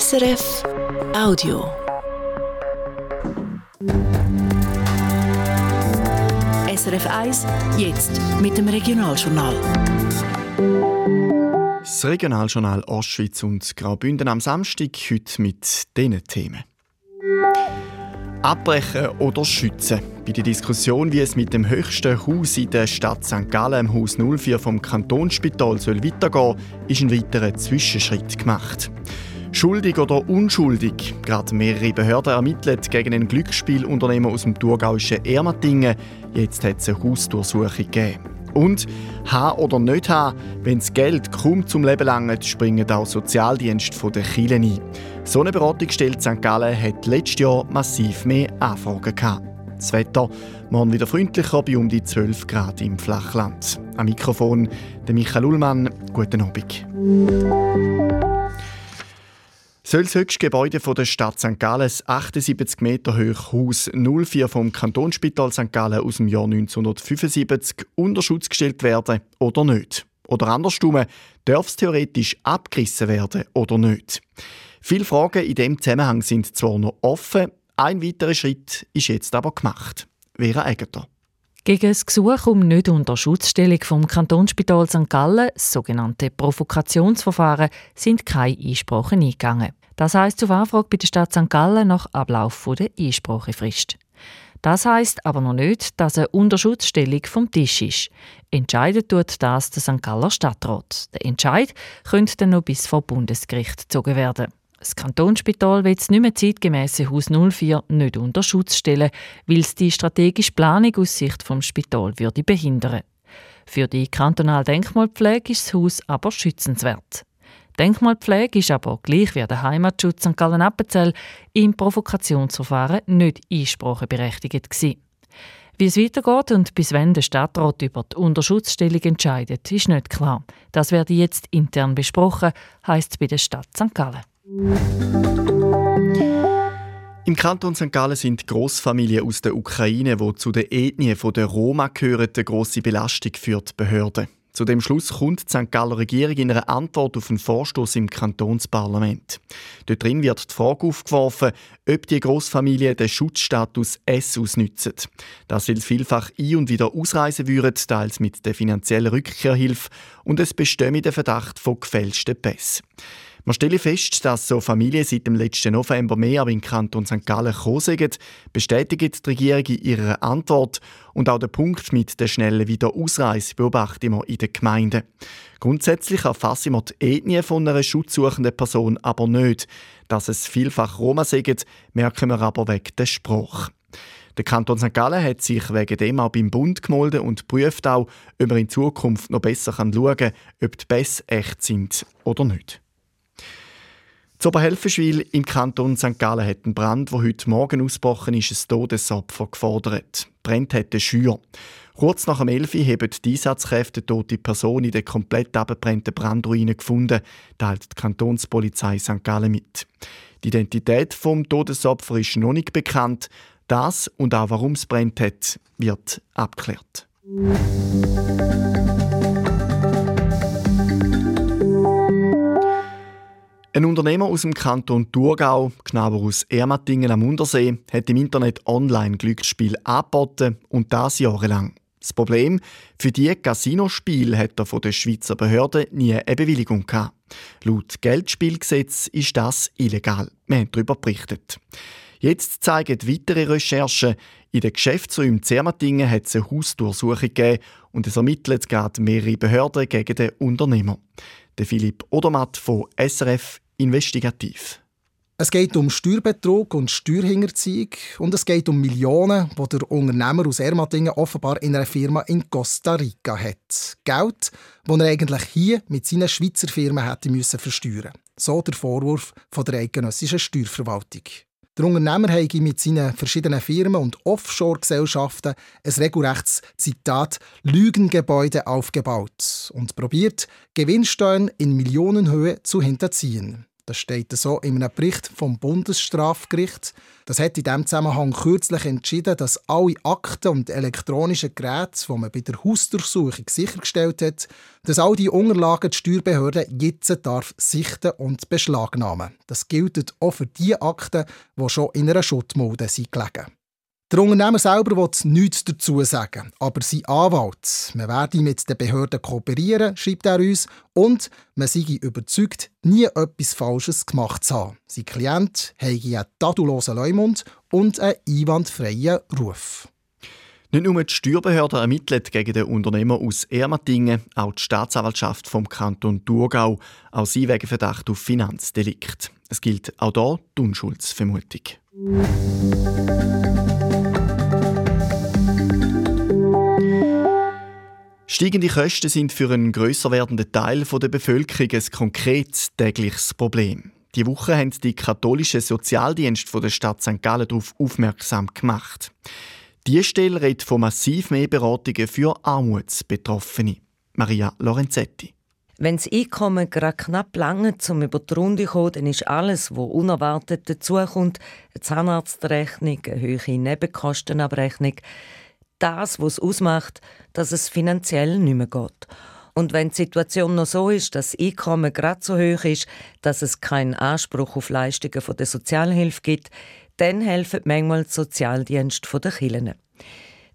SRF Audio. SRF 1, jetzt mit dem Regionaljournal. Das Regionaljournal Ostschweiz und Graubünden am Samstag, heute mit diesen Themen. Abbrechen oder schützen. Bei der Diskussion, wie es mit dem höchsten Haus in der Stadt St. Gallen, im Haus 04 vom Kantonsspital, weitergehen soll, ist ein weiterer Zwischenschritt gemacht. Schuldig oder unschuldig? Gerade mehrere Behörden ermitteln gegen einen Glücksspielunternehmer aus dem thurgauischen Ermatingen. Jetzt hat es eine Hausdurchsuchung gegeben. Und haben oder nicht haben, wenn das Geld kaum zum Leben langt, springen auch Sozialdienste von den Kirchen ein. So eine Beratungsstelle St. Gallen hat letztes Jahr massiv mehr Anfragen gehabt. Das Wetter morgen wieder freundlicher bei um die 12 Grad im Flachland. Am Mikrofon der Michael Ullmann. Guten Abend. Soll das höchste Gebäude der Stadt St. Gallen, das 78 Meter hohe Haus 04 vom Kantonsspital St. Gallen aus dem Jahr 1975, unter Schutz gestellt werden oder nicht? Oder andersrum, darf es theoretisch abgerissen werden oder nicht? Viele Fragen in diesem Zusammenhang sind zwar noch offen, ein weiterer Schritt ist jetzt aber gemacht. Vera Egeter. Gegen das Gesuch um Nicht-Unterschutzstellung vom Kantonsspital St. Gallen, das sogenannte Provokationsverfahren, sind keine Einsprachen eingegangen. Das heisst auf Anfrage bei der Stadt St. Gallen nach Ablauf der Einsprachefrist. Das heisst aber noch nicht, dass eine Unterschutzstellung vom Tisch ist. Entscheidet tut das der St. Galler Stadtrat. Der Entscheid könnte dann noch bis vor Bundesgericht gezogen werden. Das Kantonsspital will das nicht mehr zeitgemäße Haus 04 nicht unter Schutz stellen, weil es die strategische Planung aus Sicht des Spitals würde behindern. Für die kantonale Denkmalpflege ist das Haus aber schützenswert. Denkmalpflege ist aber, gleich wie der Heimatschutz St. Gallen-Appenzell, im Provokationsverfahren nicht einspracheberechtigt gewesen. Wie es weitergeht und bis wann der Stadtrat über die Unterschutzstellung entscheidet, ist nicht klar. Das werde jetzt intern besprochen, heisst es bei der Stadt St. Gallen. Im Kanton St. Gallen sind Grossfamilien aus der Ukraine, die zu der Ethnie der Roma gehören, eine grosse Belastung für die Behörden. Zu dem Schluss kommt die St. Galler Regierung in einer Antwort auf einen Vorstoss im Kantonsparlament. Dort drin wird die Frage aufgeworfen, ob die Grossfamilien den Schutzstatus S ausnützen. Das sie vielfach ein- und wieder ausreisen würden, teils mit der finanziellen Rückkehrhilfe, und es bestehe der Verdacht von gefälschten Pässen. Man stelle fest, dass so Familien seit dem letzten November mehr in den Kanton St. Gallen gekommen sind, bestätigt die Regierung in ihrer Antwort, und auch den Punkt mit der schnellen Wiederausreise beobachten wir in den Gemeinden. Grundsätzlich erfassen wir die Ethnie von einer schutzsuchenden Person aber nicht. Dass es vielfach Roma sind, merken wir aber wegen der Sprache. Der Kanton St. Gallen hat sich wegen dem auch beim Bund gemeldet und prüft auch, ob er in Zukunft noch besser schauen kann, ob die Pässe echt sind oder nicht. In Oberhelfenschwil im Kanton St. Gallen hat ein Brand, der heute Morgen ausgebrochen ist, ein Todesopfer gefordert. Brennt hat eine Schür. Kurz nach dem 11 Uhr haben die Einsatzkräfte die tote Person in der komplett abgebrannten Brandruine gefunden, teilt die Kantonspolizei St. Gallen mit. Die Identität des Todesopfers ist noch nicht bekannt. Das und auch warum es brennt hat, wird abgeklärt. Ein Unternehmer aus dem Kanton Thurgau, genauer aus Ermatingen am Untersee, hat im Internet online Glücksspiel angeboten, und das jahrelang. Das Problem: Für diese Casinospiele hat er von der Schweizer Behörde nie eine Bewilligung gehabt. Laut Geldspielgesetz ist das illegal. Wir haben darüber berichtet. Jetzt zeigen weitere Recherchen, in den Geschäftsräumen in Ermatingen hat es eine Hausdurchsuchung gegeben, und es ermittelt gerade mehrere Behörden gegen den Unternehmer. Der Philipp Odomat von SRF Investigativ. Es geht um Steuerbetrug und Steuerhinterziehung, und es geht um Millionen, die der Unternehmer aus Ermatingen offenbar in einer Firma in Costa Rica hat. Geld, das er eigentlich hier mit seinen Schweizer Firmen hätte versteuern müssen. So der Vorwurf von der eidgenössischen Steuerverwaltung. Der Unternehmer habe mit seinen verschiedenen Firmen und Offshore-Gesellschaften ein regelrechtes, Zitat, Lügengebäude aufgebaut und probiert, Gewinnsteuern in Millionenhöhe zu hinterziehen. Das steht so in einem Bericht vom Bundesstrafgericht. Das hat in diesem Zusammenhang kürzlich entschieden, dass alle Akten und elektronischen Geräte, die man bei der Hausdurchsuchung sichergestellt hat, dass all die Unterlagen die Steuerbehörde jetzt darf sichten und beschlagnahmen. Das gilt auch für die Akten, die schon in einer Schuttmulde gelegen sind. Der Unternehmer selber will nichts dazu sagen, aber sein Anwalt, man werde mit den Behörden kooperieren, schreibt er uns, und man sei überzeugt, nie etwas Falsches gemacht zu haben. Sein Klient habe einen tadellosen Leumund und einen einwandfreien Ruf. Nicht nur die Steuerbehörde ermittelt gegen den Unternehmer aus Ermatingen, auch die Staatsanwaltschaft vom Kanton Thurgau, auch sie wegen Verdacht auf Finanzdelikt. Es gilt auch hier die Unschuldsvermutung. Steigende Kosten sind für einen grösser werdenden Teil der Bevölkerung ein konkretes tägliches Problem. Diese Woche haben die katholischen Sozialdienste der Stadt St. Gallen darauf aufmerksam gemacht. Diese Stelle redet von massiv mehr Beratungen für Armutsbetroffene. Maria Lorenzetti. Wenn das Einkommen gerade knapp langt, um über die Runde zu kommen, dann ist alles, was unerwartet dazukommt, eine Zahnarztrechnung, eine hohe Nebenkostenabrechnung, das, was es ausmacht, dass es finanziell nicht mehr geht. Und wenn die Situation noch so ist, dass das Einkommen gerade so hoch ist, dass es keinen Anspruch auf Leistungen von der Sozialhilfe gibt, dann helfen manchmal die Sozialdienste der Kirchen.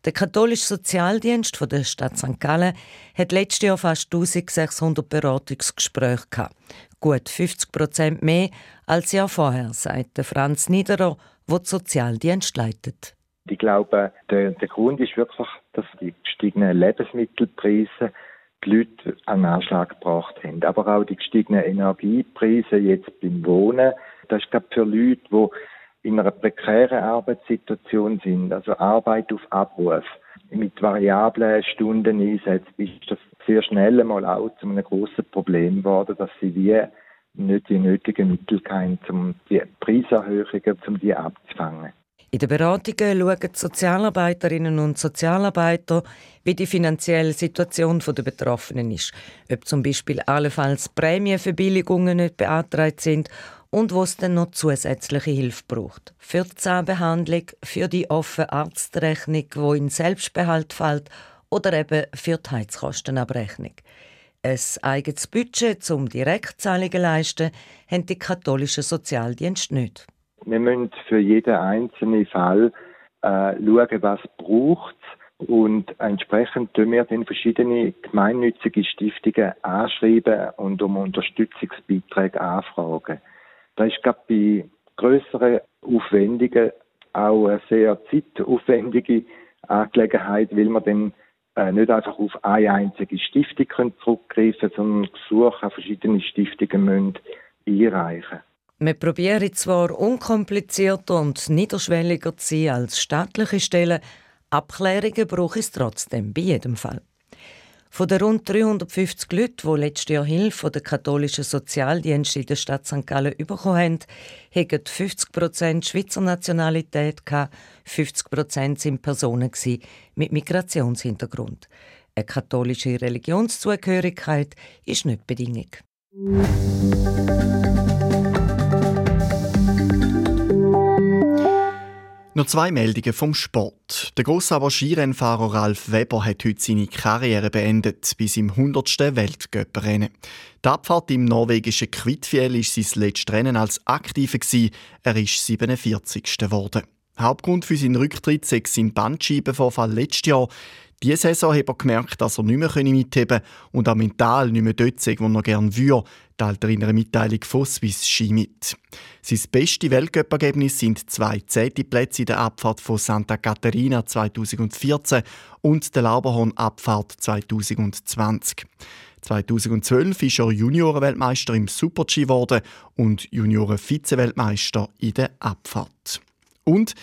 Der katholische Sozialdienst der Stadt St. Gallen hat letztes Jahr fast 1'600 Beratungsgespräche gehabt. Gut 50% mehr als Jahr vorher, sagt Franz Niederer, der den Sozialdienst leitet. Ich glaube, der Grund ist wirklich, dass die gestiegenen Lebensmittelpreise die Leute an den Anschlag gebracht haben. Aber auch die gestiegenen Energiepreise jetzt beim Wohnen, das ist gerade für Leute, die in einer prekären Arbeitssituation sind, also Arbeit auf Abruf, mit variablen Stundeneinsätzen, ist das sehr schnell mal auch zu einem grossen Problem geworden, dass sie wie nicht die nötigen Mittel haben, um die Preiserhöhungen abzufangen. In den Beratungen schauen die Sozialarbeiterinnen und Sozialarbeiter, wie die finanzielle Situation der Betroffenen ist, ob zum Beispiel allenfalls Prämienverbilligungen nicht beantragt sind und wo es dann noch zusätzliche Hilfe braucht. Für die Zahnbehandlung, für die offene Arztrechnung, die in Selbstbehalt fällt, oder eben für die Heizkostenabrechnung. Ein eigenes Budget, um Direktzahlungen zu leisten, haben die katholischen Sozialdienste nicht. Wir müssen für jeden einzelnen Fall schauen, was es braucht. Und entsprechend tun wir dann verschiedene gemeinnützige Stiftungen anschreiben und um Unterstützungsbeiträge anfragen. Das ist gerade bei grösseren Aufwendungen auch eine sehr zeitaufwendige Angelegenheit, weil man dann nicht einfach auf eine einzige Stiftung zurückgreifen können, sondern Gesuche an verschiedene Stiftungen müssen einreichen. Wir probieren zwar unkomplizierter und niederschwelliger zu sein als staatliche Stellen, Abklärungen braucht es trotzdem, bei jedem Fall. Von den rund 350 Leuten, die letztes Jahr Hilfe von den katholischen Sozialdiensten in der Stadt St. Gallen bekommen haben, hatten 50% Schweizer Nationalität, 50% waren Personen mit Migrationshintergrund. Eine katholische Religionszugehörigkeit ist nicht Bedingung. Noch zwei Meldungen vom Sport. Der Gossauer Skirennfahrer Ralf Weber hat heute seine Karriere beendet, bei seinem 100. Weltcup-Rennen. Die Abfahrt im norwegischen Kvitfjell war sein letztes Rennen als Aktiver. Er ist 47. geworden. Hauptgrund für seinen Rücktritt sei sein Bandscheibenvorfall letztes Jahr. Diese Saison hat er gemerkt, dass er nicht mehr mitheben konnte und auch mental nicht mehr dort sei, wo er gerne würde, teilt er in einer Mitteilung von Swiss Ski mit. Sein bestes Weltcup-Ergebnis sind 2 zehnte Plätze in der Abfahrt von Santa Caterina 2014 und der Lauberhorn-Abfahrt 2020. 2012 ist er Junioren-Weltmeister im Super-G geworden und Junioren-Vize-Weltmeister in der Abfahrt. Und in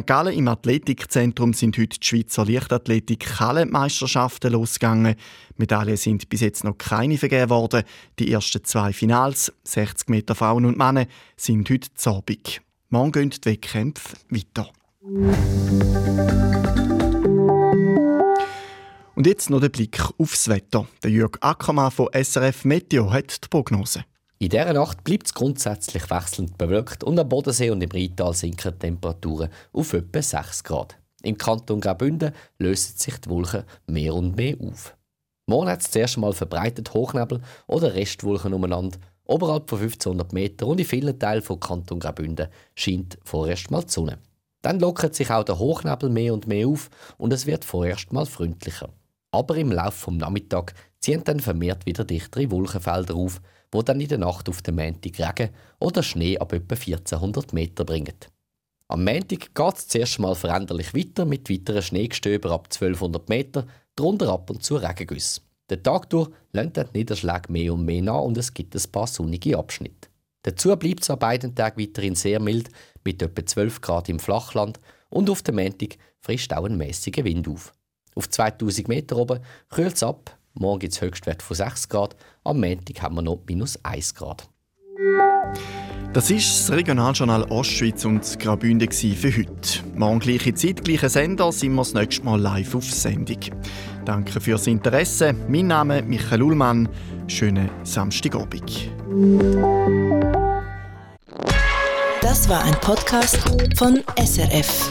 St. Gallen im Athletikzentrum sind heute die Schweizer Leichtathletik-Hallenmeisterschaften losgegangen. Medaillen sind bis jetzt noch keine vergeben worden. Die ersten 2 Finals, 60 Meter Frauen und Männer, sind heute zu Abend. Morgen gehen die Wettkämpfe weiter. Und jetzt noch der Blick aufs Wetter. Der Jürg Ackermann von SRF Meteo hat die Prognose. In dieser Nacht bleibt es grundsätzlich wechselnd bewölkt und am Bodensee und im Rheintal sinken die Temperaturen auf etwa 6 Grad. Im Kanton Graubünden lösen sich die Wolken mehr und mehr auf. Morgen hat es zuerst einmal verbreitet Hochnebel oder Restwolken umeinander. Oberhalb von 1500 Metern und in vielen Teilen von Kanton Graubünden scheint vorerst mal die Sonne. Dann lockert sich auch der Hochnebel mehr und mehr auf und es wird vorerst mal freundlicher. Aber im Laufe des Nachmittags ziehen dann vermehrt wieder dichtere Wolkenfelder auf, wo dann in der Nacht auf den Montag Regen oder Schnee ab etwa 1400 Metern bringen. Am Montag geht es zuerst mal veränderlich weiter mit weiteren Schneegestöber ab 1200 Metern, darunter ab und zu Regengüsse. Den Tag durch lassen die Niederschläge mehr und mehr nach und es gibt ein paar sonnige Abschnitte. Dazu bleibt es an beiden Tagen weiterhin sehr mild, mit etwa 12 Grad im Flachland und auf dem Montag frischt auch ein mässiger Wind auf. Auf 2000 Meter oben kühlt es ab, morgen gibt es Höchstwert von 6 Grad, am Montag haben wir noch minus 1 Grad. Das war das Regionaljournal Ostschweiz und Graubünden für heute. Morgen gleiche Zeit, gleicher Sender, sind wir das nächste Mal live auf Sendung. Danke fürs Interesse. Mein Name ist Michael Ullmann. Schönen Samstagabend. Das war ein Podcast von SRF.